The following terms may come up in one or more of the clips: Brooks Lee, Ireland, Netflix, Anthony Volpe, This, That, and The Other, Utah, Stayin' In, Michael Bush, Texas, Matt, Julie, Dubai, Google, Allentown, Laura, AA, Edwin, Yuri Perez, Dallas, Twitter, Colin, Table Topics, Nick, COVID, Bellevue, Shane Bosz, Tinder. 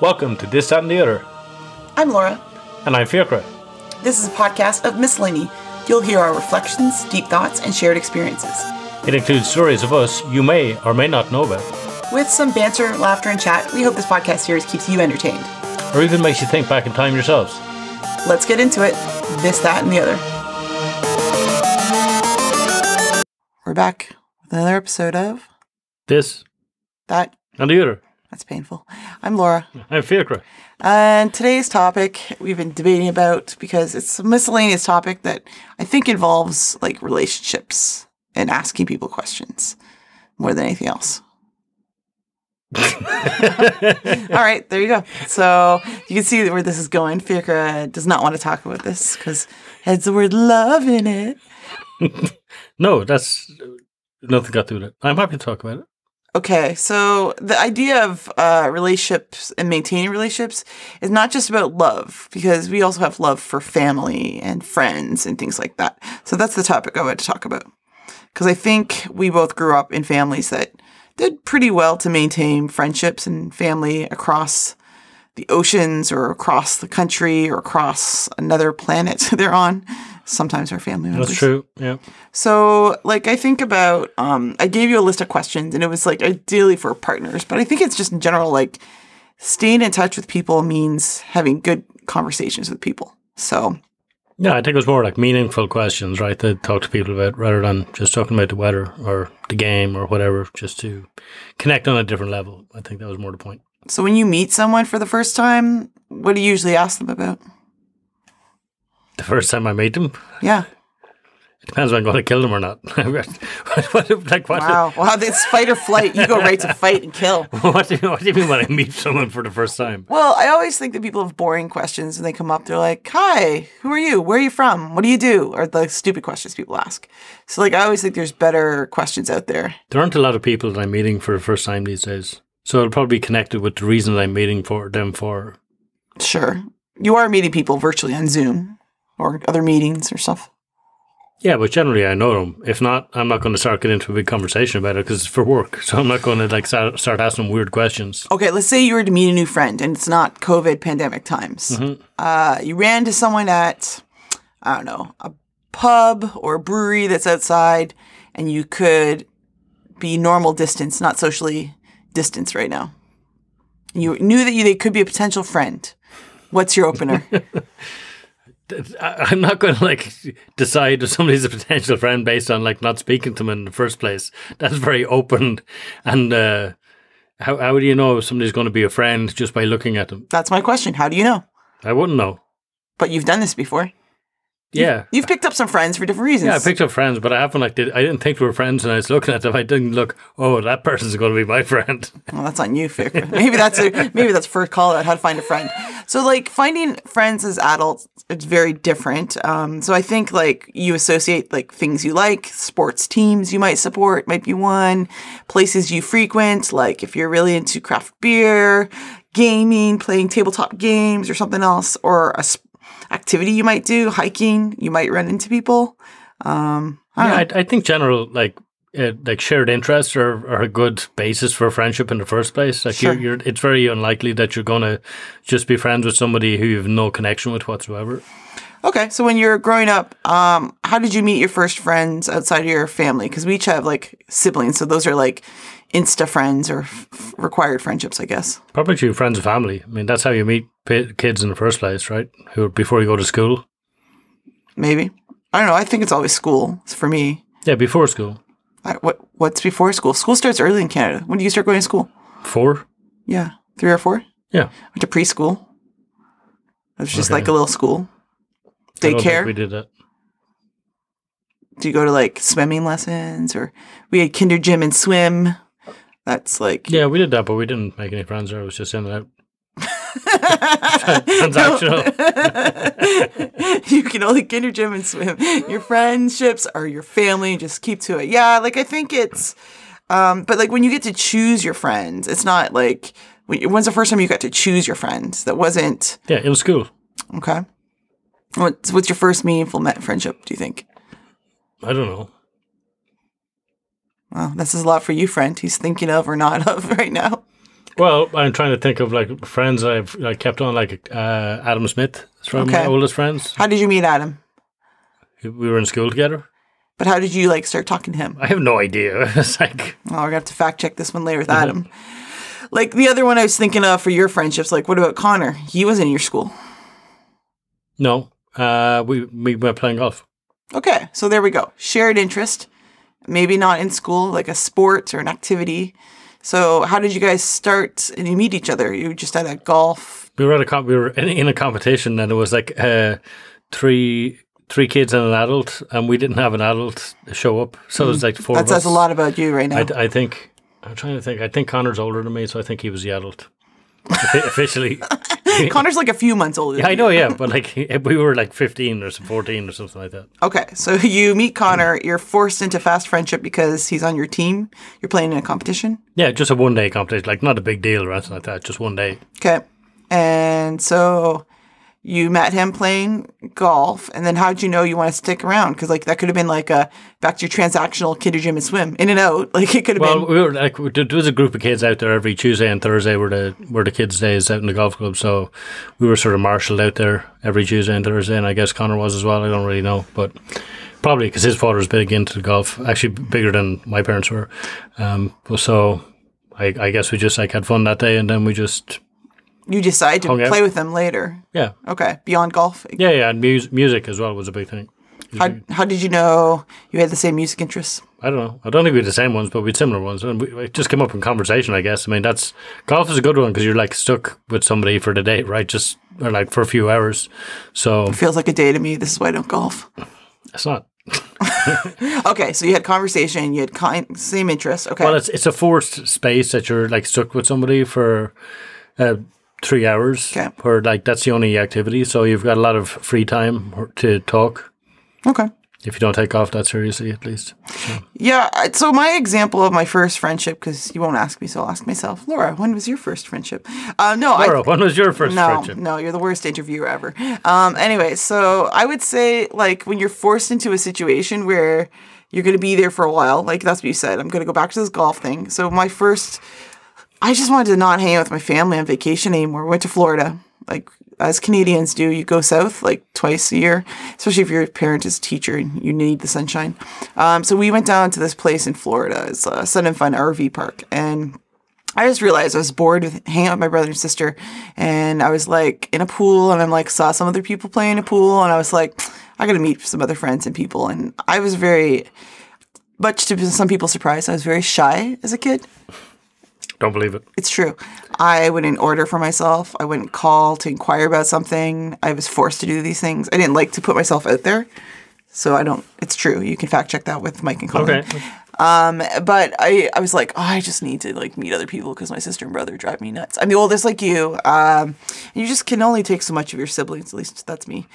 Welcome to This, That, and The Other. I'm Laura. And I'm Fiachra. This is a podcast of miscellany. You'll hear our reflections, deep thoughts, and shared experiences. It includes stories of us you may or may not know about. With some banter, laughter, and chat, we hope this podcast series keeps you entertained. Or even makes you think back in time yourselves. Let's get into it. This, that, and the other. We're back with another episode of... This. That. And the other. That's painful. I'm Laura. I'm Fiachra. And today's topic we've been debating about because it's a miscellaneous topic that I think involves like relationships and asking people questions more than anything else. All right, there you go. So you can see where this is going. Fiachra does not want to talk about this because it has the word love in it. No, that's nothing got to do with it. I'm happy to talk about it. Okay, so the idea of relationships and maintaining relationships is not just about love, because we also have love for family and friends and things like that. So that's the topic I want to talk about, because I think we both grew up in families that did pretty well to maintain friendships and family across the oceans or across the country or across another planet they're on. Sometimes our family members. That's true, yeah. So, like, I think about, I gave you a list of questions, and it was, like, ideally for partners, but I think it's just in general, like, staying in touch with people means having good conversations with people, so. Yeah, I think it was more, like, meaningful questions, right, to talk to people about, rather than just talking about the weather or the game or whatever, just to connect on a different level. I think that was more the point. So, when you meet someone for the first time, what do you usually ask them about? The first time I meet them? Yeah. It depends if I'm going to kill them or not. Wow. Wow, it's fight or flight. You go right to fight and kill. What do you mean when I meet someone for the first time? Well, I always think that people have boring questions when they come up. They're like, hi, who are you? Where are you from? What do you do? Or the stupid questions people ask. So, like, I always think there's better questions out there. There aren't a lot of people that I'm meeting for the first time these days. So, it'll probably be connected with the reason that I'm meeting for them for. Sure. You are meeting people virtually on Zoom. Or other meetings or stuff. Yeah, but generally I know them. If not, I'm not going to start getting into a big conversation about it because it's for work. So I'm not going to like start asking weird questions. Okay, let's say you were to meet a new friend and it's not COVID pandemic times. Mm-hmm. You ran to someone at, I don't know, a pub or a brewery that's outside and you could be normal distance, not socially distanced right now. You knew that they could be a potential friend. What's your opener? I'm not going to like decide if somebody's a potential friend based on like not speaking to them in the first place. That's very open. And how do you know if somebody's going to be a friend just by looking at them? That's my question. How do you know? I wouldn't know. But you've done this before. Yeah. You've picked up some friends for different reasons. Yeah, I picked up friends, but I haven't like I didn't think they were friends and I was looking at them. I didn't look, oh, that person's going to be my friend. Well, that's on you, Fiachra. Maybe that's first call out how to find a friend. So like finding friends as adults, it's very different. So I think like you associate like things you like, sports teams you might support might be one, places you frequent, like if you're really into craft beer, gaming, playing tabletop games or something else, or a activity you might do, hiking, you might run into people. I think general like shared interests are a good basis for friendship in the first place. Like sure. It's very unlikely that you're going to just be friends with somebody who you have no connection with whatsoever. Okay. So when you're growing up, how did you meet your first friends outside of your family? Because we each have like siblings. So those are like Insta friends or required friendships, I guess. Probably through friends and family. I mean, that's how you meet kids in the first place, right? Who before you go to school. Maybe. I don't know. I think it's always school for me. Yeah, before school. What's before school? School starts early in Canada. When do you start going to school? 4. Yeah. 3 or 4? Yeah. Went to preschool. It was just like a little school. Daycare. I don't think we did that. Do you go to like swimming lessons or we had kinder gym and swim? That's like. Yeah, we did that, but we didn't make any friends there. It was just in and out. Transactional. You can only kinder gym and swim. Your friendships are your family. Just keep to it. Yeah, like I think it's, but like when you get to choose your friends, it's not like when's the first time you got to choose your friends? That wasn't. Yeah, it was school. Okay. What's your first meaningful friendship? Do you think? I don't know. Well, this is a lot for you, friend. He's thinking of or not of right now. Well, I'm trying to think of like friends I've like kept on, like Adam Smith is from my oldest friends. How did you meet Adam? We were in school together. But how did you like start talking to him? I have no idea. It's like, oh, we're gonna have to fact check this one later with Adam. Like the other one I was thinking of for your friendships, like what about Connor? He was in your school. No, we were playing golf. Okay, so there we go. Shared interest, maybe not in school, like a sport or an activity. So how did you guys start and you meet each other? You were just at a golf. We were at a we were in a competition, and it was like three kids and an adult, and we didn't have an adult show up, so it was like four. That says a lot about you right now. I think I'm trying to think. I think Connor's older than me, so I think he was the adult officially. Connor's like a few months older. Yeah, I know. Yeah, but like we were like 15 or 14 or something like that. Okay, so you meet Connor. You're forced into fast friendship because he's on your team. You're playing in a competition. Yeah, just a 1-day competition, like not a big deal or anything like that. Just 1 day. Okay, and so. You met him playing golf, and then how did you know you want to stick around? Because like that could have been like a back to your transactional kid to gym and swim in and out. Like it could have been. Well, we were like there was a group of kids out there every Tuesday and Thursday were the kids' days out in the golf club, so we were sort of marshaled out there every Tuesday and Thursday, and I guess Connor was as well. I don't really know, but probably because his father was big into golf, actually bigger than my parents were. So I guess we just like had fun that day, and then we just. You decide to play with them later. Yeah. Okay. Beyond golf. Yeah, yeah. And music as well was a big thing. How did you know you had the same music interests? I don't know. I don't think we had the same ones, but we had similar ones. And it just came up in conversation, I guess. I mean, that's golf is a good one because you're like stuck with somebody for the day, right? Just or like for a few hours. So it feels like a day to me. This is why I don't golf. It's not. Okay, so you had conversation, you had same interests. Okay. Well, it's a forced space that you're like stuck with somebody for. 3 hours, or like that's the only activity. So you've got a lot of free time to talk. Okay. If you don't take off that seriously, at least. So. Yeah. So my example of my first friendship, because you won't ask me, so I'll ask myself, Laura, when was your first friendship? Laura, when was your first friendship? No, you're the worst interviewer ever. Anyway, so I would say like when you're forced into a situation where you're going to be there for a while, like that's what you said, I'm going to go back to this golf thing. So my first. I just wanted to not hang out with my family on vacation anymore. Went to Florida, like as Canadians do. You go south like twice a year, especially if your parent is a teacher and you need the sunshine. So we went down to this place in Florida. It's a Sun and Fun RV park, and I just realized I was bored with hanging out with my brother and sister, and I was like in a pool, and I'm like saw some other people playing in a pool, and I was like, I gotta meet some other friends and people, and I was much to some people's surprise, I was very shy as a kid. Don't believe it. It's true. I wouldn't order for myself. I wouldn't call to inquire about something. I was forced to do these things. I didn't like to put myself out there. So it's true. You can fact check that with Mike and Colin. Okay. But I was like, oh, I just need to like meet other people because my sister and brother drive me nuts. I'm the oldest like you. And you just can only take so much of your siblings. At least that's me.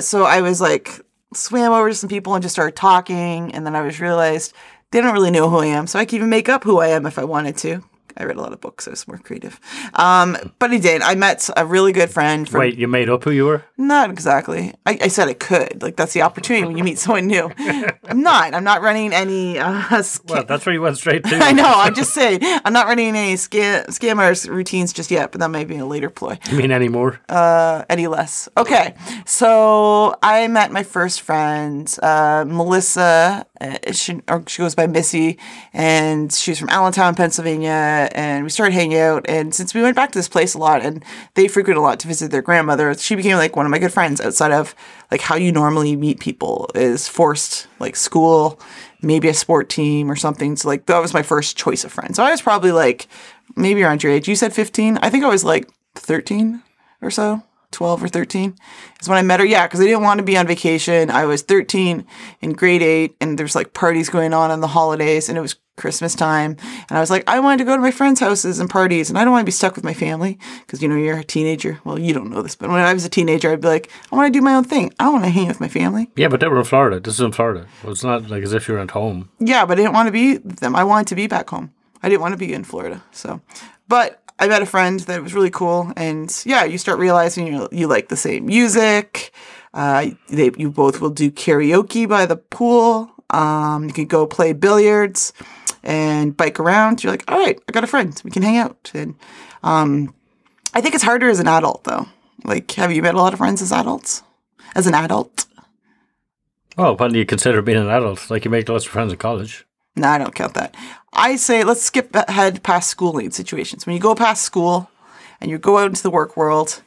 So I was like, swam over to some people and just started talking. And then I was realized they don't really know who I am. So I could even make up who I am if I wanted to. I read a lot of books. I was more creative. But I did. I met a really good friend. Wait, you made up who you were? Not exactly. I said I could. Like, that's the opportunity when you meet someone new. I'm not running any well, that's where you went straight to. I know. I'm just saying. I'm not running any scammers routines just yet, but that might be a later ploy. You mean any more? Any less. Okay. So I met my first friend, Melissa. She goes by Missy, and she's from Allentown, Pennsylvania, and we started hanging out, and since we went back to this place a lot, and they frequent a lot to visit their grandmother, she became like one of my good friends outside of like how you normally meet people is forced, like school, maybe a sport team or something. So like that was my first choice of friends. So I was probably like maybe around your age. You said 15. I think I was like 13 or so. 12 or 13 is when I met her. Yeah, because I didn't want to be on vacation. I was 13 in grade 8, and there's like parties going on the holidays, and it was Christmas time. And I was like, I wanted to go to my friends' houses and parties, and I don't want to be stuck with my family because, you know, you're a teenager. Well, you don't know this, but when I was a teenager, I'd be like, I want to do my own thing. I don't want to hang with my family. Yeah, but they were in Florida. This is in Florida. Well, it's not like as if you're at home. Yeah, but I didn't want to be with them. I wanted to be back home. I didn't want to be in Florida. So, but I met a friend that was really cool, and yeah, you start realizing you like the same music. You both will do karaoke by the pool. You can go play billiards, and bike around. You're like, all right, I got a friend. We can hang out. And I think it's harder as an adult, though. Like, have you met a lot of friends as adults? As an adult? Oh, what do you consider being an adult? Like, you make lots of friends in college. No, I don't count that. I say let's skip ahead past schooling situations. When you go past school and you go out into the work world,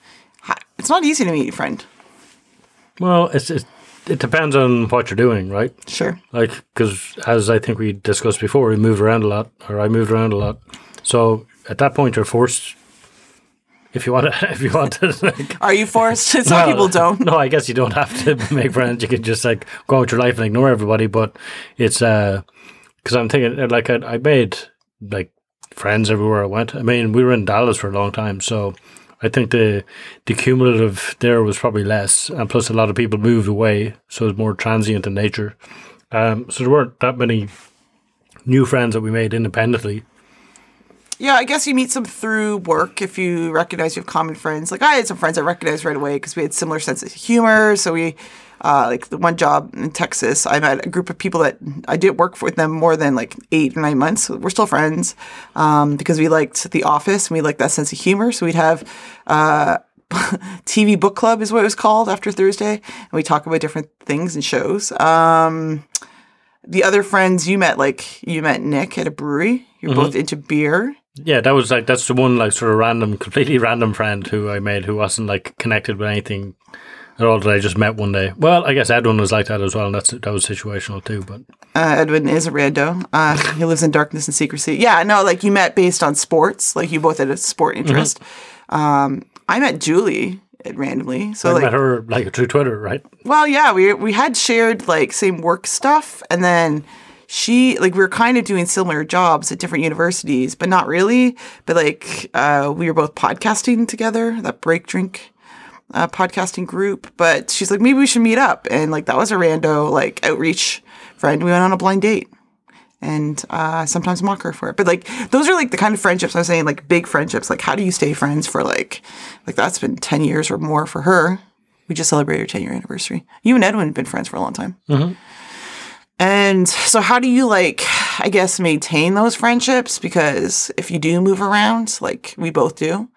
it's not easy to meet a friend. Well, it depends on what you're doing, right? Sure. Like, because as I think we discussed before, I moved around a lot. So at that point, you're forced. If you want to. Like, are you forced? Some people don't. No, I guess you don't have to make friends. You can just like go out your life and ignore everybody. But it's because I'm thinking like I made like friends everywhere I went. I mean, we were in Dallas for a long time, so I think the cumulative there was probably less, and plus a lot of people moved away, so it was more transient in nature. So there weren't that many new friends that we made independently. Yeah, I guess you meet some through work if you recognize you have common friends. Like I had some friends I recognized right away because we had similar senses of humor. So we, like the one job in Texas, I met a group of people that I didn't work with them more than like 8 or 9 months. So we're still friends because we liked The Office and we liked that sense of humor. So we'd have TV book club is what it was called after Thursday. And we talk about different things and shows. The other friends you met, like you met Nick at a brewery. You're both into beer. Yeah, that was like, that's the one like sort of completely random friend who I made who wasn't like connected with anything at all that I just met one day. Well, I guess Edwin was like that as well, and that was situational too. But Edwin is a rando. He lives in darkness and secrecy. Yeah, no, like you met based on sports. Like you both had a sport interest. Mm-hmm. I met Julie randomly. So I met her like through Twitter, right? Well, yeah, we had shared like same work stuff, and then she, like, we were kind of doing similar jobs at different universities, but not really. But, like, we were both podcasting together, that Break Drink podcasting group. But she's like, maybe we should meet up. And, like, that was a rando, like, outreach friend. We went on a blind date and sometimes mock her for it. But, like, those are, like, the kind of friendships I'm saying, like, big friendships. Like, how do you stay friends for, like, that's been 10 years or more for her. We just celebrated our 10-year anniversary. You and Edwin have been friends for a long time. Mm-hmm. And so how do you, like, I guess, maintain those friendships? Because if you do move around, like we both do,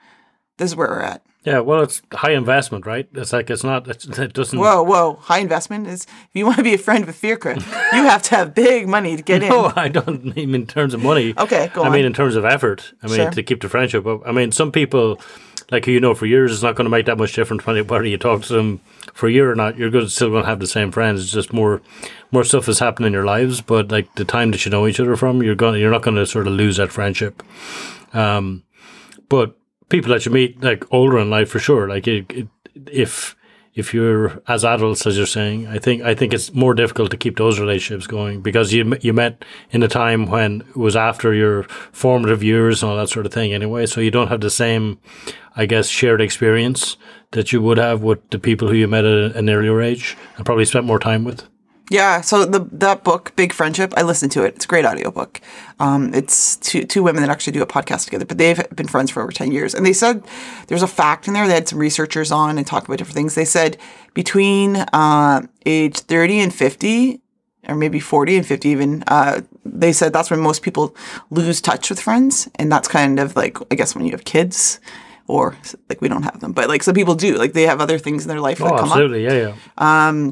this is where we're at. Yeah, well, it's high investment, right? It's like it doesn't. Whoa, high investment is, if you want to be a friend with Fiachra, you have to have big money to get in. No, I don't mean in terms of money. Okay, go on. I mean in terms of effort. I mean to keep the friendship up. I mean some people, like who you know for years, it's not going to make that much difference whether you talk to them for a year or not. You're still going to have the same friends. It's just more stuff is happening in your lives, but like the time that you know each other from, you're not going to sort of lose that friendship. But people that you meet like older in life for sure. Like if you're as adults as you're saying, I think it's more difficult to keep those relationships going because you met in a time when it was after your formative years and all that sort of thing anyway. So you don't have the same, I guess, shared experience that you would have with the people who you met at an earlier age and probably spent more time with. Yeah, so that book, Big Friendship, I listened to it. It's a great audiobook. It's two women that actually do a podcast together, but they've been friends for over 10 years. And they said there's a fact in there. They had some researchers on and talked about different things. They said between age 30 and 50, or maybe 40 and 50 even, they said that's when most people lose touch with friends. And that's kind of like, I guess, when you have kids. Or, like, we don't have them. But, like, some people do. Like, they have other things in their life that come up. Oh, absolutely. Yeah, yeah.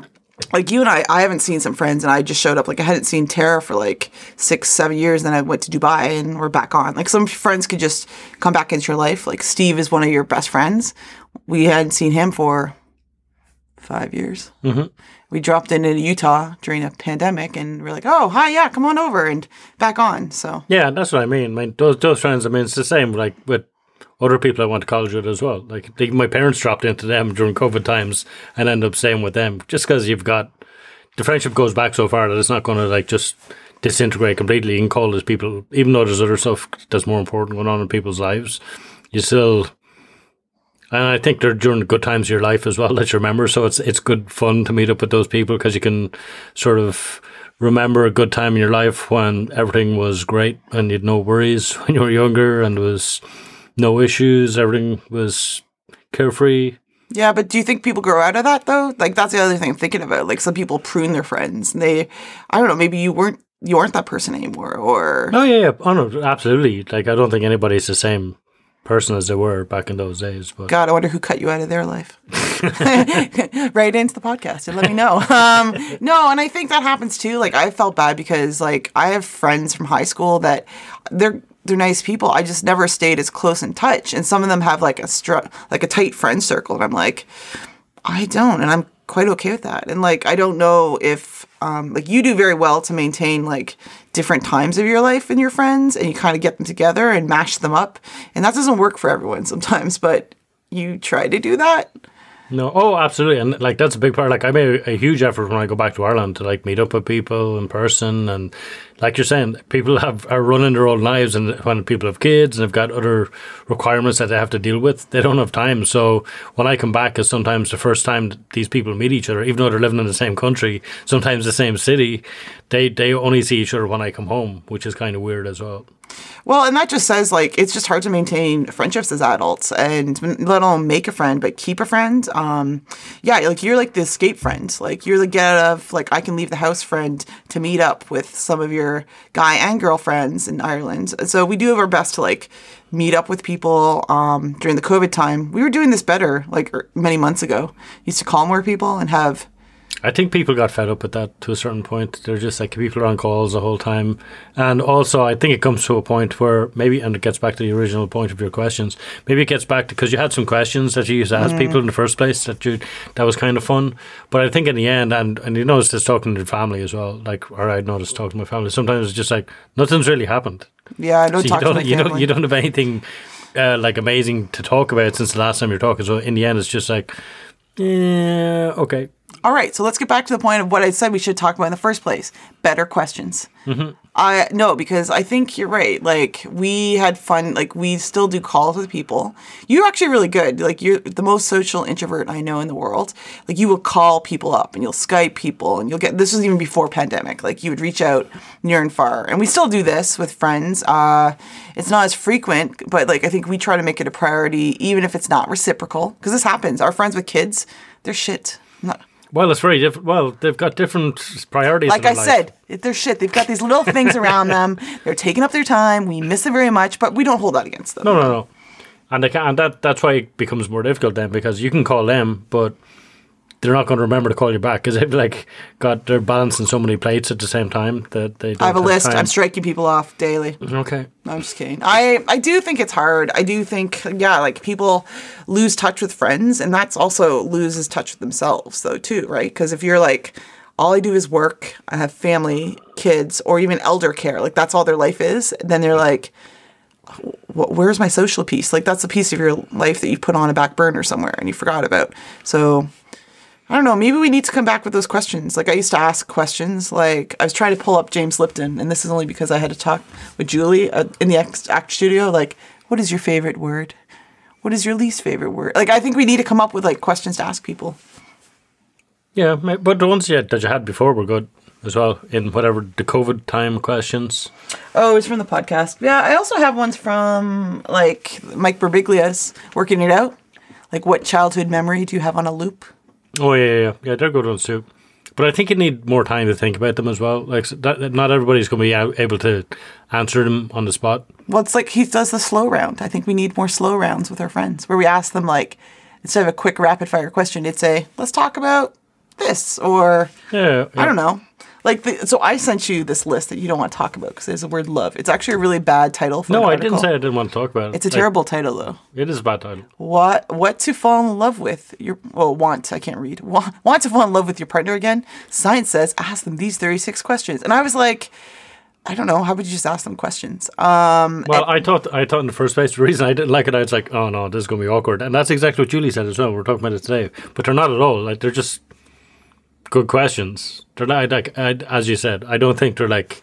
Like, you and I haven't seen some friends, and I just showed up. Like, I hadn't seen Tara for, like, 6-7 years, then I went to Dubai, and we're back on. Like, some friends could just come back into your life. Like, Steve is one of your best friends. We hadn't seen him for 5 years. Mm-hmm. We dropped in Utah during a pandemic, and we're like, oh, hi, yeah, come on over, and back on, so. Yeah, that's what I mean. I mean, those friends, I mean, it's the same, like, with other people I went to college with as well. Like my parents dropped into them during COVID times and ended up staying with them just because you've got the friendship goes back so far that it's not going to like just disintegrate completely. You can call those people, even though there's other stuff that's more important going on in people's lives. You still, and I think they're during the good times of your life as well that you remember. So it's good fun to meet up with those people because you can sort of remember a good time in your life when everything was great and you had no worries when you were younger and was no issues. Everything was carefree. Yeah, but do you think people grow out of that, though? Like, that's the other thing I'm thinking about. Like, some people prune their friends. And I don't know, maybe you weren't you aren't that person anymore, or... Oh, yeah, yeah. Oh, no, absolutely. Like, I don't think anybody's the same person as they were back in those days. But God, I wonder who cut you out of their life. Right into the podcast and let me know. No, and I think that happens too. Like, I felt bad because, like, I have friends from high school that they're nice people. I just never stayed as close in touch. And some of them have, like, a tight friend circle. And I'm like, I don't. And I'm quite okay with that. And, like, I don't know if... like, you do very well to maintain, like, different times of your life and your friends, and you kind of get them together and mash them up. And that doesn't work for everyone sometimes, but you try to do that. No. Oh, absolutely. And, like, that's a big part. Like, I made a huge effort when I go back to Ireland to, like, meet up with people in person. And like you're saying, people are running their own lives, and when people have kids and have got other requirements that they have to deal with, they don't have time. So when I come back, is sometimes the first time these people meet each other, even though they're living in the same country, sometimes the same city, they only see each other when I come home, which is kind of weird as well. Well, and that just says, like, it's just hard to maintain friendships as adults, and let alone make a friend, but keep a friend. Yeah, like, you're like the escape friend. Like, you're the get out of, like, I can leave the house friend to meet up with some of your guy and girlfriends in Ireland. So we do have our best to, like, meet up with people during the COVID time. We were doing this better, like, many months ago. Used to call more people and have... I think people got fed up with that to a certain point. They're just like, people are on calls the whole time. And also, I think it comes to a point where maybe, and it gets back to the original point of your questions, maybe it gets back to, because you had some questions that you used to ask people in the first place that was kind of fun. But I think in the end, and you notice this talking to your family as well, like, or I noticed talking to my family, sometimes it's just like, nothing's really happened. Yeah, I don't talk to my family. You don't have anything like amazing to talk about since the last time you're talking. So in the end, it's just like, yeah, okay. All right, so let's get back to the point of what I said we should talk about in the first place. Better questions. Mm-hmm. No, because I think you're right. Like, we had fun. Like, we still do calls with people. You're actually really good. Like, you're the most social introvert I know in the world. Like, you will call people up, and you'll Skype people, and you'll get... This was even before pandemic. Like, you would reach out near and far. And we still do this with friends. It's not as frequent, but, like, I think we try to make it a priority, even if it's not reciprocal. Because this happens. Our friends with kids, they're shit. Well, it's very different. Well, they've got different priorities. Like I said, they're shit. They've got these little things around them. They're taking up their time. We miss it very much, but we don't hold that against them. No. And that's why it becomes more difficult then, because you can call them, but they're not going to remember to call you back because they've, like, got their balance in so many plates at the same time that they don't have a list. Time. I'm striking people off daily. Okay. No, I'm just kidding. I do think it's hard. I do think, yeah, like, people lose touch with friends, and that's also loses touch with themselves, though, too, right? Because if you're like, all I do is work, I have family, kids, or even elder care, like, that's all their life is, then they're like, where's my social piece? Like, that's a piece of your life that you put on a back burner somewhere and you forgot about. So... I don't know. Maybe we need to come back with those questions. Like, I used to ask questions. Like, I was trying to pull up James Lipton, and this is only because I had to talk with Julie in the act studio. Like, what is your favorite word? What is your least favorite word? Like, I think we need to come up with, like, questions to ask people. Yeah, but the ones that you had before were good as well, in whatever the COVID time questions. Oh, it's from the podcast. Yeah, I also have ones from, like, Mike Birbiglia's Working It Out. Like, what childhood memory do you have on a loop? Oh, yeah, they're good ones too. But I think you need more time to think about them as well. Like, not everybody's going to be able to answer them on the spot. Well, it's like he does the slow round. I think we need more slow rounds with our friends where we ask them, like, instead of a quick rapid-fire question, it's a, let's talk about this, or, I don't know. Like, so I sent you this list that you don't want to talk about because there's the word love. It's actually a really bad title for an article. I didn't say I didn't want to talk about it. It's a terrible title, though. It is a bad title. What to fall in love with? Want. I can't read. Want to fall in love with your partner again? Science says ask them these 36 questions. And I was like... I don't know. How would you just ask them questions? I thought in the first place, the reason I didn't like it, I was like, oh, no, this is going to be awkward. And that's exactly what Julie said as well. We're talking about it today. But they're not at all. Like, they're just... good questions. They're not, like, as you said, I don't think they're, like,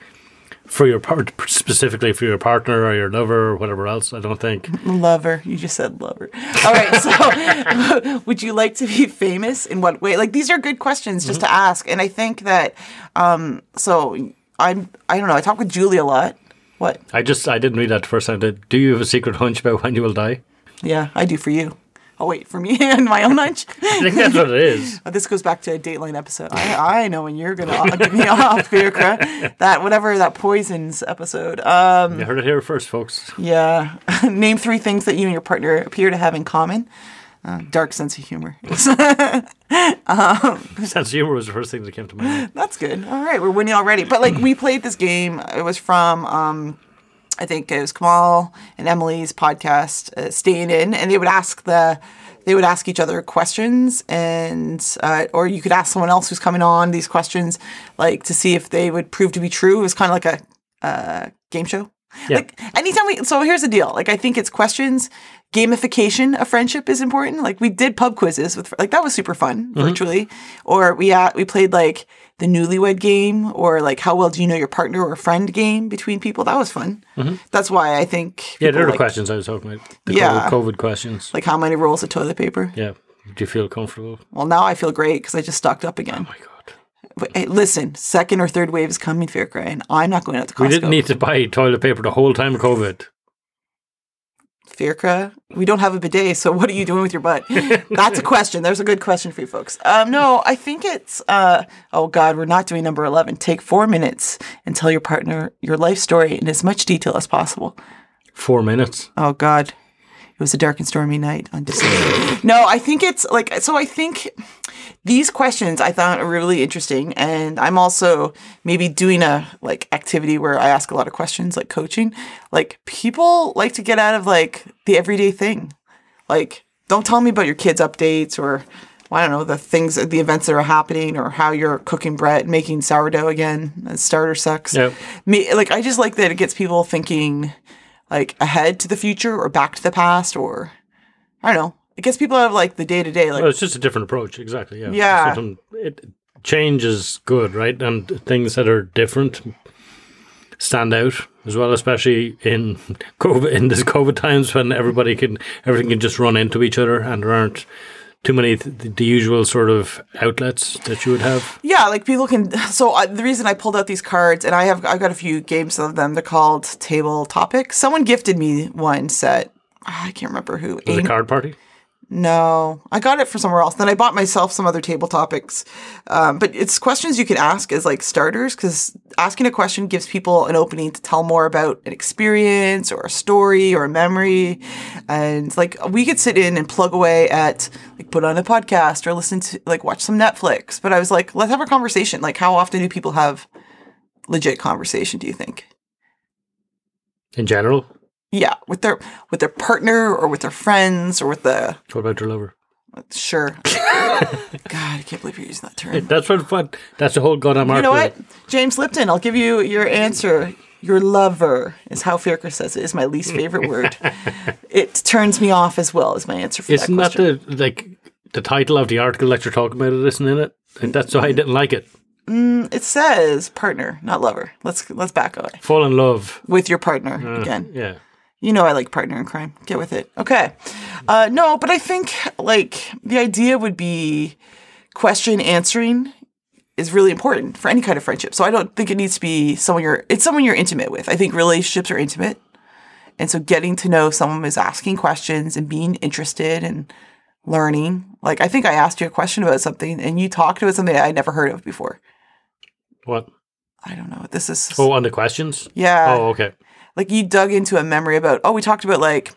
specifically for your partner or your lover or whatever else. I don't think. Lover. You just said lover. All right. So would you like to be famous in what way? Like, these are good questions just to ask. And I think that, I don't know. I talk with Julie a lot. What? I didn't read that the first time. Do you have a secret hunch about when you will die? Yeah, I do for you. I'll wait for me and my own lunch. I think that's what it is. This goes back to a Dateline episode. I know when you're going to give me off, Fiachra. That, whatever, that poisons episode. You heard it here first, folks. Yeah. Name three things that you and your partner appear to have in common. Dark sense of humor. Sense of humor was the first thing that came to mind. That's good. All right. We're winning already. But, like, we played this game. It was from... I think it was Kamal and Emily's podcast, Stayin' In, and they would ask they would ask each other questions, and or you could ask someone else who's coming on these questions, like to see if they would prove to be true. It was kind of like a game show. Yeah. Like anytime so here's the deal. Like I think it's questions. Gamification of friendship is important. Like we did pub quizzes with that was super fun virtually, or we played like the newlywed game or like how well do you know your partner or friend game between people. That was fun. That's why I think there are questions I was talking about. COVID questions like how many rolls of toilet paper. Yeah, do you feel comfortable? Well, now I feel great because I just stocked up again. Oh my god. But, hey, listen, second or third wave is coming, Fiachra, and I'm not going out to Costco. We didn't need to buy toilet paper the whole time of COVID. Fiachra, we don't have a bidet, so what are you doing with your butt? That's a question. There's a good question for you folks. No, I think it's, oh God, we're not doing number 11. Take 4 minutes and tell your partner your life story in as much detail as possible. 4 minutes? Oh God. It was a dark and stormy night on Disney. No, I think it's like, so I think these questions I thought are really interesting. And I'm also maybe doing a like activity where I ask a lot of questions like coaching. Like people like to get out of like the everyday thing. Like don't tell me about your kids' updates or I don't know, the events that are happening or how you're cooking bread, making sourdough again. That starter sucks. Yep. I just like that it gets people thinking like ahead to the future or back to the past or I don't know. It gets people out of like the day to day. Like it's just a different approach. Exactly. Yeah. Yeah. Change is good, right? And things that are different stand out as well, especially in this COVID times when everything can just run into each other and there aren't too many the usual sort of outlets that you would have. Yeah, like people can. So the reason I pulled out these cards, and I've got a few games of them. They're called Table Topics. Someone gifted me one set. I can't remember who. Was it a card party? No, I got it from somewhere else. Then I bought myself some other Table Topics. But it's questions you can ask as like starters, because asking a question gives people an opening to tell more about an experience or a story or a memory. And like we could sit in and plug away at like put on a podcast or listen to like watch some Netflix. But I was like, let's have a conversation. Like how often do people have legit conversation, do you think? In general? Yeah, with their partner or with their friends or with the... What about your lover? Sure. God, I can't believe you're using that term. That's the whole goddamn argument. You know what? James Lipton, I'll give you your answer. Your lover is how Fiachra says it. Is my least favorite word. It turns me off as well is my answer for that question. Isn't that the title of the article that you're talking about? Isn't it? And that's why I didn't like it. It says partner, not lover. Let's back away. Fall in love. With your partner again. Yeah. You know I like partner in crime. Get with it. Okay. No, but I think, like, the idea would be question answering is really important for any kind of friendship. So I don't think it needs to be someone you're intimate with. I think relationships are intimate. And so getting to know someone is asking questions and being interested and learning. Like, I think I asked you a question about something and you talked about something I'd never heard of before. What? I don't know. This is... Oh, on the questions? Yeah. Oh, okay. Like you dug into a memory about, we talked about like,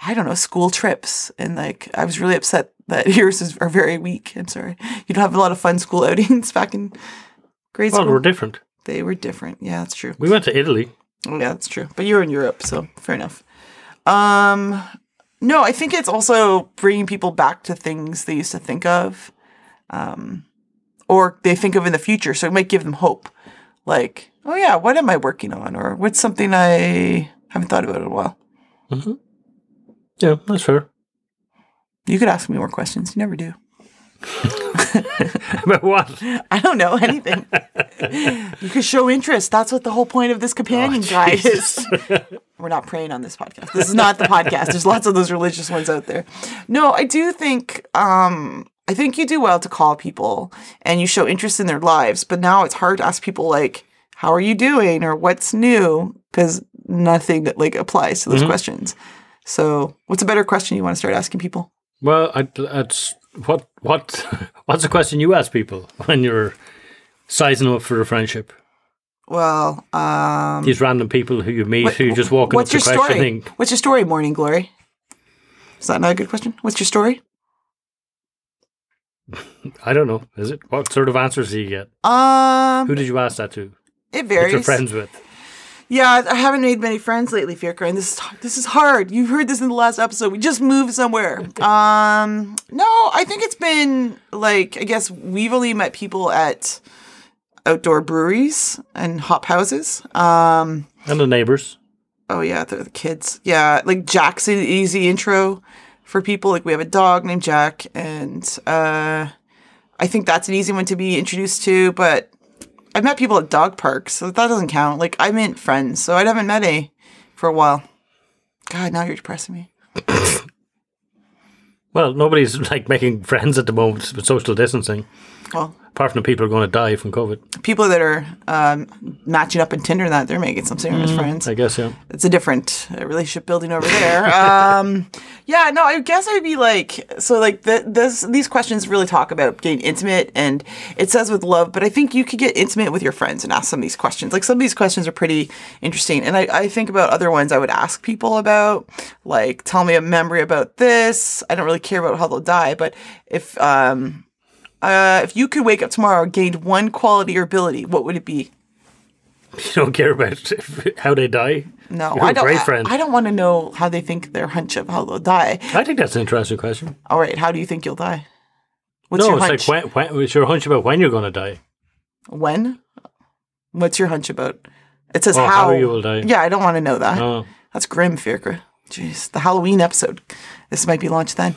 I don't know, school trips. And like, I was really upset that yours are very weak. I'm sorry. You don't have a lot of fun school outings back in grade school. Well, they were different. Yeah, that's true. We went to Italy. Yeah, that's true. But you were in Europe, so fair enough. No, I think it's also bringing people back to things they used to think of or they think of in the future. So it might give them hope. Like, oh, yeah, what am I working on? Or what's something I haven't thought about in a while? Mm-hmm. Yeah, that's fair. You could ask me more questions. You never do. About what? I don't know. Anything. You could show interest. That's what the whole point of this companion guy is. We're not praying on this podcast. This is not the podcast. There's lots of those religious ones out there. No, I do think... I think you do well to call people and you show interest in their lives. But now it's hard to ask people like, how are you doing? Or what's new? Because nothing that like applies to those questions. So what's a better question you want to start asking people? Well, that's what's the question you ask people when you're sizing up for a friendship? Well, these random people who you meet who just walk up to the question thing. What's your story, Morning Glory? Is that not a good question? What's your story? I don't know. Is it? What sort of answers do you get? Who did you ask that to? It varies. Who you're friends with? Yeah, I haven't made many friends lately, Fiachra, and this is hard. You've heard this in the last episode. We just moved somewhere. No, I think it's been like, I guess we've only met people at outdoor breweries and hop houses. And the neighbors. Oh yeah, the kids. Yeah, like Jack's an easy intro for people. Like we have a dog named Jack, and I think that's an easy one to be introduced to, but I've met people at dog parks, so that doesn't count. Like, I meant friends, so I haven't met any for a while. God, now you're depressing me. Well, nobody's, like, making friends at the moment with social distancing. Well. Apart from the people who are going to die from COVID. People that are matching up in Tinder, and that they're making some serious friends. I guess, yeah. It's a different relationship building over there. Yeah, no, I guess I'd be like, so like these questions really talk about getting intimate, and it says with love, but I think you could get intimate with your friends and ask some of these questions. Like some of these questions are pretty interesting. And I think about other ones I would ask people about, like tell me a memory about this. I don't really care about how they'll die, but if you could wake up tomorrow and gain one quality or ability, what would it be? You don't care about how they die? No, I don't. I don't want to know how they think their hunch of how they'll die. I think that's an interesting question. All right, how do you think you'll die? What's your hunch? Like what's your hunch about when you're going to die? When? What's your hunch about? It says how you will die. Yeah, I don't want to know that. Oh. That's grim, Fiachra. Jeez, the Halloween episode. This might be launched then.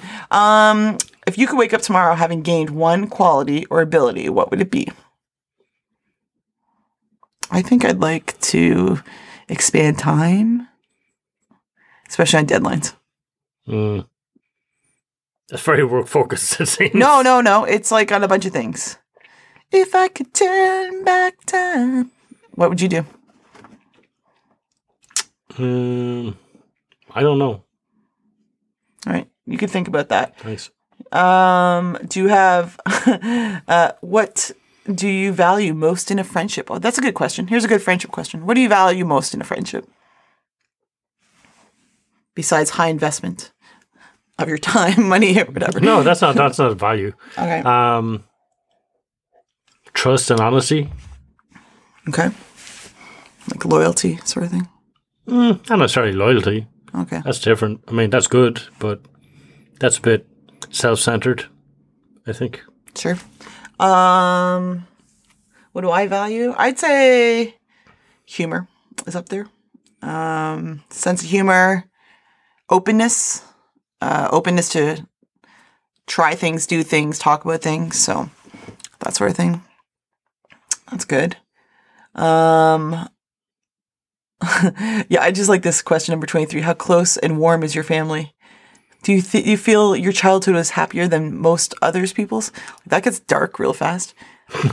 If you could wake up tomorrow having gained one quality or ability, what would it be? I think I'd like to expand time, especially on deadlines. That's very work-focused, it seems. No. It's like on a bunch of things. If I could turn back time, what would you do? I don't know. All right. You can think about that. Thanks. Do you have what do you value most in a friendship? Oh, that's a good question. Here's a good friendship question. What do you value most in a friendship? Besides high investment of your time, money, or whatever. No, that's not value. Okay. Trust and honesty. Okay. Like loyalty sort of thing. Not necessarily loyalty. Okay. That's different. I mean, that's good, but that's a bit self-centered, I think. Sure. What do I value? I'd say humor is up there. Sense of humor, openness to try things, do things, talk about things. So that sort of thing. That's good. Yeah, I just like this question number 23. How close and warm is your family? Do you feel your childhood was happier than most others people's? That gets dark real fast.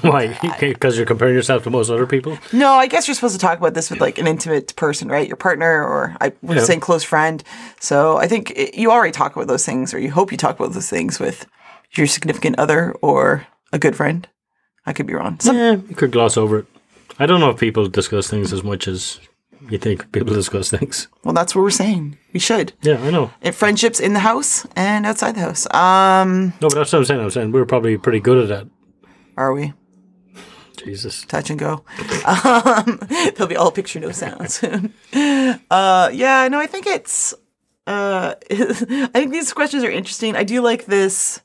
Why? Because you're comparing yourself to most other people? No, I guess you're supposed to talk about this with like an intimate person, right? Your partner or saying close friend. So I think you already talk about those things, or you hope you talk about those things with your significant other or a good friend. I could be wrong. Yeah, you could gloss over it. I don't know if people discuss things as much as you think people discuss things. Well, that's what we're saying. We should. Yeah, I know. And friendships in the house and outside the house. No, but that's what I'm saying. We're probably pretty good at that. Are we? Jesus. Touch and go. There'll be all picture, no sound soon. Yeah, no, I think it's... I think these questions are interesting. I do like this...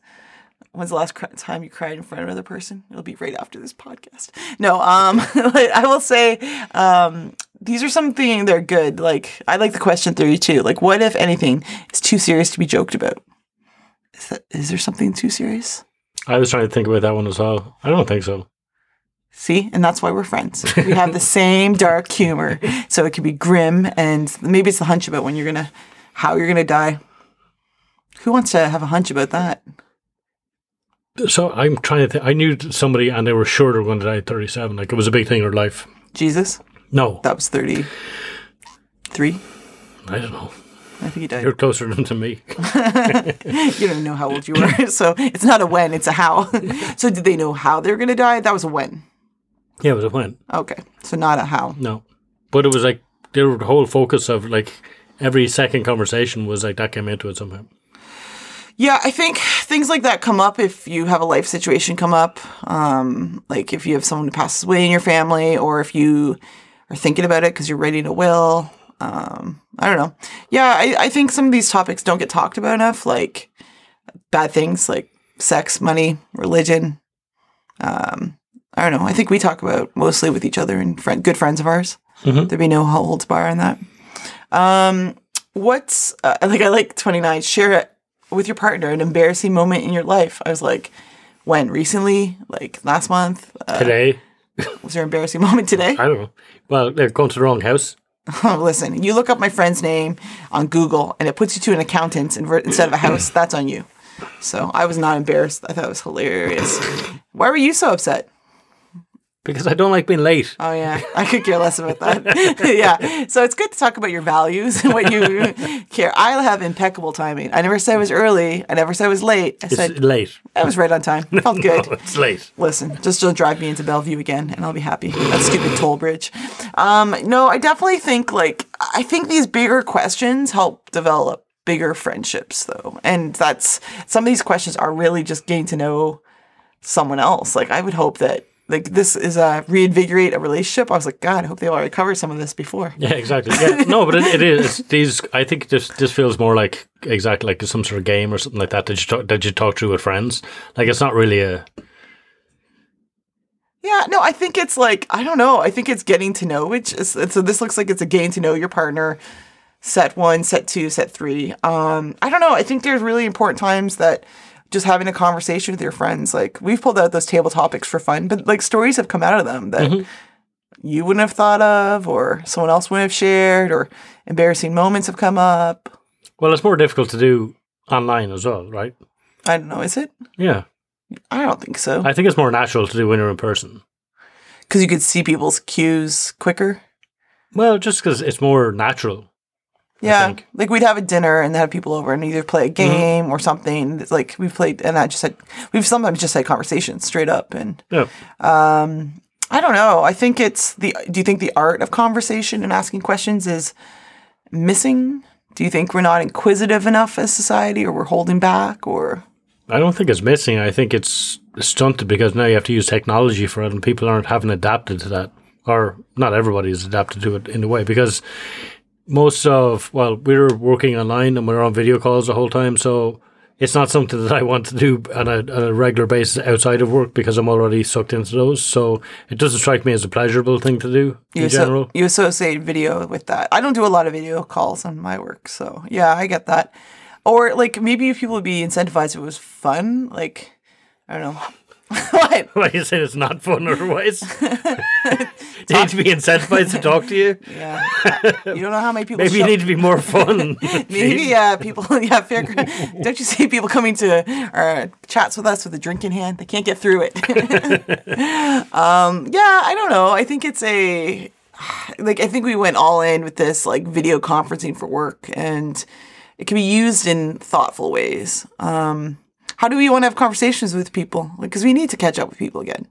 When's the last time you cried in front of another person? It'll be right after this podcast. No, I will say... these are something that are good. Like, I like the question 32. Like, what, if anything, is too serious to be joked about? Is there something too serious? I was trying to think about that one as well. I don't think so. See? And that's why we're friends. We have the same dark humor. So it could be grim. And maybe it's the hunch about when you're going to, how you're going to die. Who wants to have a hunch about that? So I'm trying to think. I knew somebody and they were sure they were going to die at 37. Like, it was a big thing in their life. Jesus? No. That was 33? I don't know. I think you did. You're closer to me. You don't know how old you were. So it's not a when, it's a how. So did they know how they were going to die? That was a when. Yeah, it was a when. Okay. So not a how. No. But it was like their whole focus of like every second conversation was like that came into it somehow. Yeah, I think things like that come up if you have a life situation come up. Like if you have someone who passes away in your family or if you are thinking about it because you're writing a will. I don't know. Yeah, I think some of these topics don't get talked about enough, like bad things like sex, money, religion. I don't know. I think we talk about mostly with each other and good friends of ours. Mm-hmm. There'd be no holds barred on that. I like 29, share it with your partner, an embarrassing moment in your life. I was like, when? Recently? Like last month? Today? Was there an embarrassing moment today? I don't know. Well, they're going to the wrong house. Listen, you look up my friend's name on Google and it puts you to an accountant's instead of a house. That's on you. So I was not embarrassed. I thought it was hilarious. Why were you so upset? Because I don't like being late. Oh, yeah. I could care less about that. Yeah. So it's good to talk about your values and what you care. I have impeccable timing. I never said I was early. I never said I was late. It's late. I was right on time. It felt good. No, it's late. Listen, just don't drive me into Bellevue again and I'll be happy. That stupid toll bridge. No, I definitely think, these bigger questions help develop bigger friendships, though. And that's, some of these questions are really just getting to know someone else. Like, I would hope that, this is a reinvigorate a relationship. I was like, God, I hope they already covered some of this before. Yeah, exactly. Yeah. No, but it is. I think this feels more like exactly like some sort of game or something like that that you talk through with friends. Like, it's not really a... Yeah, no, I think it's like, I don't know. I think it's getting to know, so this looks like it's a getting to know your partner. Set 1, set 2, set 3. I don't know. I think there's really important times that... just having a conversation with your friends. Like, we've pulled out those table topics for fun, but like stories have come out of them that you wouldn't have thought of or someone else wouldn't have shared or embarrassing moments have come up. Well, it's more difficult to do online as well, right? I don't know. Is it? Yeah. I don't think so. I think it's more natural to do when you're in person. Because you could see people's cues quicker? Well, just because it's more natural. Yeah, like we'd have a dinner and have people over and either play a game or something. It's like we've sometimes just had conversations straight up. And I don't know. I think do you think the art of conversation and asking questions is missing? Do you think we're not inquisitive enough as society or we're holding back or? I don't think it's missing. I think it's stunted because now you have to use technology for it and people haven't adapted to that, or not everybody's adapted to it in a way because we were working online and we were on video calls the whole time, so it's not something that I want to do on a regular basis outside of work because I'm already sucked into those. So it doesn't strike me as a pleasurable thing to do in general. You associate video with that. I don't do a lot of video calls on my work, so yeah, I get that. Or like maybe if people would be incentivized, if it was fun. Like, I don't know. What? Why you saying it's not fun otherwise? You need to be incentivized to talk to you. Yeah, you don't know how many people. Maybe you need to be more fun. Maybe people. Yeah, fair. Don't you see people coming to our chats with us with a drink in hand? They can't get through it. Yeah, I don't know. I think it's I think we went all in with this like video conferencing for work, and it can be used in thoughtful ways. How do we want to have conversations with people? Because we need to catch up with people again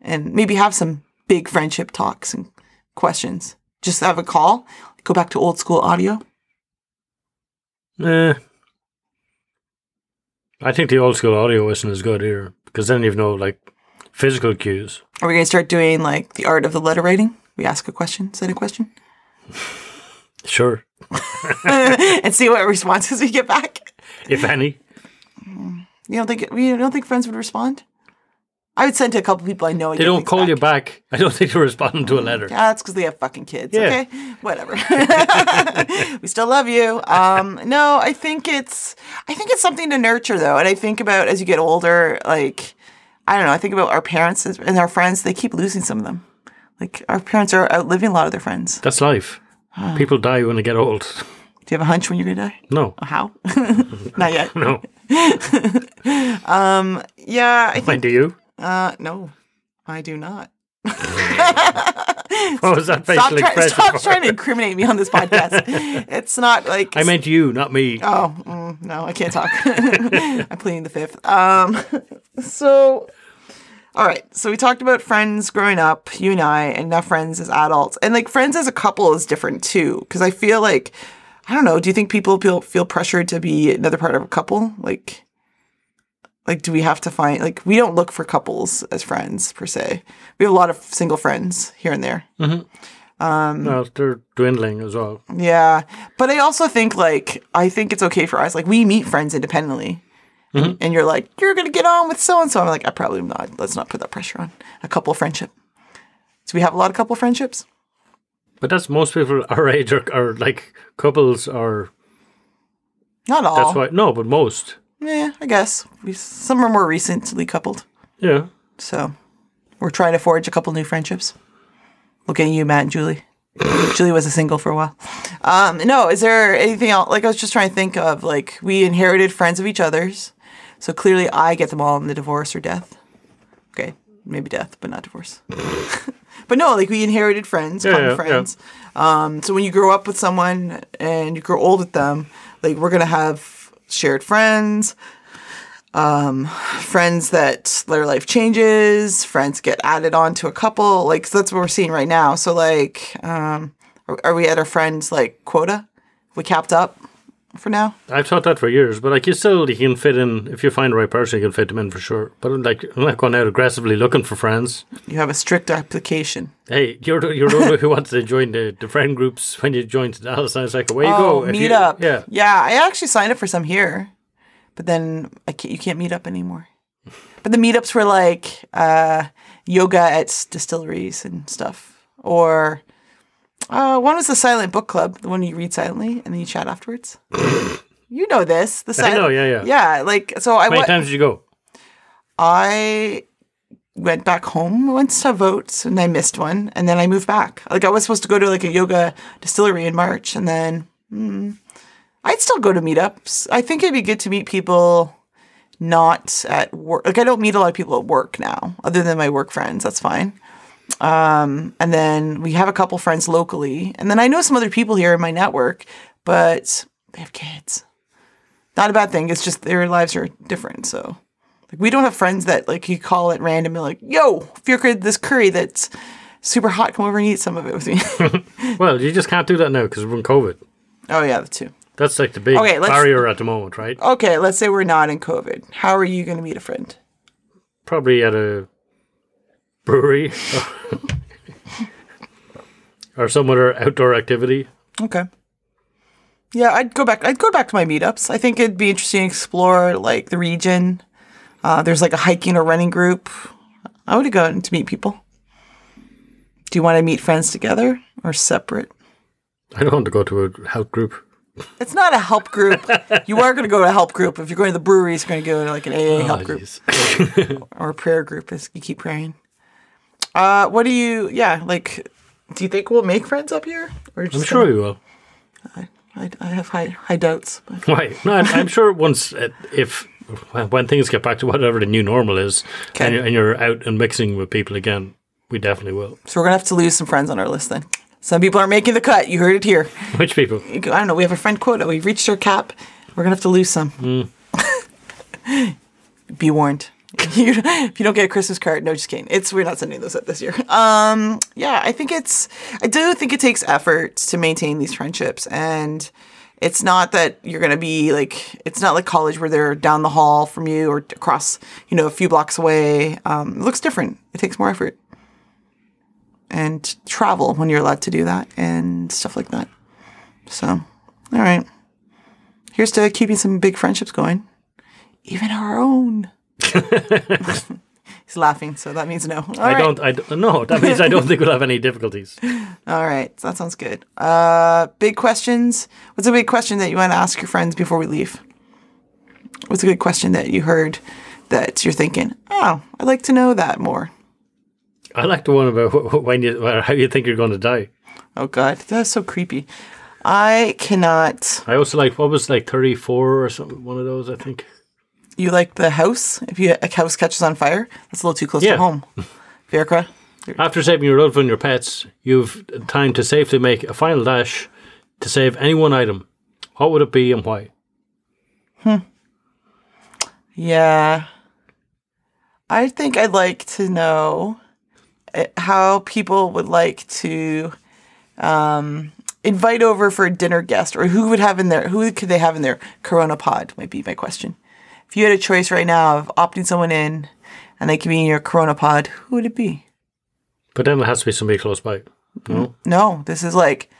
and maybe have some big friendship talks and questions. Just have a call. Go back to old school audio. I think the old school audio isn't as good either because then you've no like physical cues. Are we going to start doing like the art of the letter writing? We ask a question, send a question? Sure. And see what responses we get back? If any. You don't think friends would respond? I would send to a couple people I know. They don't call you back. I don't think they're responding to a letter. Yeah, that's because they have fucking kids. Yeah. Okay, whatever. We still love you. No, I think it's something to nurture though, and I think about as you get older, like I don't know. I think about our parents and our friends. They keep losing some of them. Like our parents are outliving a lot of their friends. That's life. People die when they get old. Do you have a hunch when you're going to die? No. Oh, how? Not yet. No. Yeah. I think, do you? No, I do not. What was that facial expression? Stop trying to incriminate me on this podcast. It's not like... I meant you, not me. Oh, no, I can't talk. I'm pleading the fifth. So... All right, so we talked about friends growing up, you and I, and now friends as adults. And, like, friends as a couple is different, too, because I feel like, I don't know, do you think people feel pressured to be another part of a couple? Like, do we have to find, like, we don't look for couples as friends, per se. We have a lot of single friends here and there. Mm-hmm. No, they're dwindling as well. Yeah, but I also think, like, I think it's okay for us. Like, we meet friends independently. Mm-hmm. And you're like, you're going to get on with so-and-so. I'm like, I probably am not. Let's not put that pressure on. A couple friendship. Do we have a lot of couple friendships? But that's most people our age are like couples are. Not all. That's why. No, but most. Yeah, I guess. Some are more recently coupled. Yeah. So we're trying to forge a couple new friendships. Look at you, Matt and Julie. Julie was a single for a while. No, is there anything else? Like, I was just trying to think of, like, we inherited friends of each other's. So clearly I get them all in the divorce or death. Okay, maybe death, but not divorce. But no, like, we inherited friends, friends. Yeah. So when you grow up with someone and you grow old with them, like, we're going to have shared friends, friends that their life changes, friends get added on to a couple. Like, so that's what we're seeing right now. So, like, are we at our friends, like, quota? We capped up? For now, I've thought that for years, but like you can fit in if you find the right person. You can fit them in for sure. But like, I'm not going out aggressively looking for friends. You have a strict application. Hey, you're the one who wants to join the friend groups when you joined Dallas. I was like, away you go, meet up. Yeah. I actually signed up for some here, but then you can't meet up anymore. But the meetups were like yoga at distilleries and stuff, or. One was the silent book club, the one you read silently and then you chat afterwards. You know this. I know, yeah. Like, so How many times did you go? I went back home once to vote and I missed one and then I moved back. Like, I was supposed to go to like a yoga distillery in March and then I'd still go to meetups. I think it'd be good to meet people not at work. Like, I don't meet a lot of people at work now other than my work friends. That's fine. And then we have a couple friends locally. And then I know some other people here in my network, but they have kids. Not a bad thing. It's just their lives are different. So like, we don't have friends that like you call at random and like, yo, Fiachra, this curry that's super hot. Come over and eat some of it with me. Well, you just can't do that now because we're in COVID. Oh, yeah, that too. That's like the big barrier at the moment, right? Okay, let's say we're not in COVID. How are you going to meet a friend? Probably at a... brewery or some other outdoor activity. Okay. Yeah, I'd go back to my meetups. I think it'd be interesting to explore like the region. There's like a hiking or running group. I would have gone to meet people. Do you want to meet friends together or separate? I don't want to go to a help group. It's not a help group. You are going to go to a help group. If you're going to the brewery, it's going to go to like an AA help group or a prayer group as you keep praying. Do you think we'll make friends up here? Or just I'm sure we will. I have high doubts. But. Why? No, I'm sure once, when things get back to whatever the new normal is, okay. And you're out and mixing with people again, we definitely will. So we're going to have to lose some friends on our list then. Some people are making the cut. You heard it here. Which people? I don't know. We have a friend quota. We've reached our cap. We're going to have to lose some. Mm. Be warned. If you don't get a Christmas card, no, just kidding. We're not sending those out this year. I do think it takes effort to maintain these friendships. And it's not that you're going to be like, it's not like college where they're down the hall from you or across, you know, a few blocks away. It looks different. It takes more effort. And travel when you're allowed to do that and stuff like that. So, all right. Here's to keeping some big friendships going. Even our own. He's laughing, so that means no. That means I don't think we'll have any difficulties. All right, that sounds good. Big questions. What's a big question that you want to ask your friends before we leave? What's a good question that you heard that you're thinking, oh, I'd like to know that more? I like the one about how you think you're going to die. Oh God, that's so creepy. I cannot. I also like what was like 34 or something. One of those, I think. You like the house? If a house catches on fire, that's a little too close to home. Fiachra, After saving your loved one and your pets, you've time to safely make a final dash to save any one item. What would it be and why? Yeah. I think I'd like to know how people would like to invite over for a dinner guest, or who could they have in their Corona pod might be my question. If you had a choice right now of opting someone in and they could be in your Corona pod, who would it be? But then it has to be somebody close by. No, this is like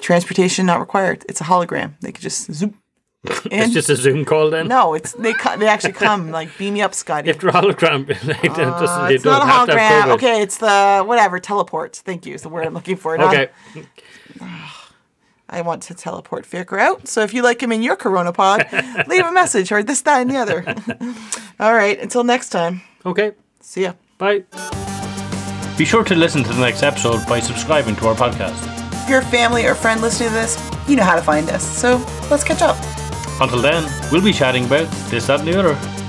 transportation not required. It's a hologram. They could just zoom. It's just a Zoom call then? No, they actually come, like, beam me up, Scotty. If they're hologram, it's not a hologram. Okay, it's the, whatever, teleport. Thank you. It's the word I'm looking for. Okay. I want to teleport Fiachra out. So if you like him in your Corona pod, leave a message or this, that, and the other. All right, until next time. Okay. See ya. Bye. Be sure to listen to the next episode by subscribing to our podcast. If you're a family or friend listening to this, you know how to find us. So let's catch up. Until then, we'll be chatting about This, That, and The Other.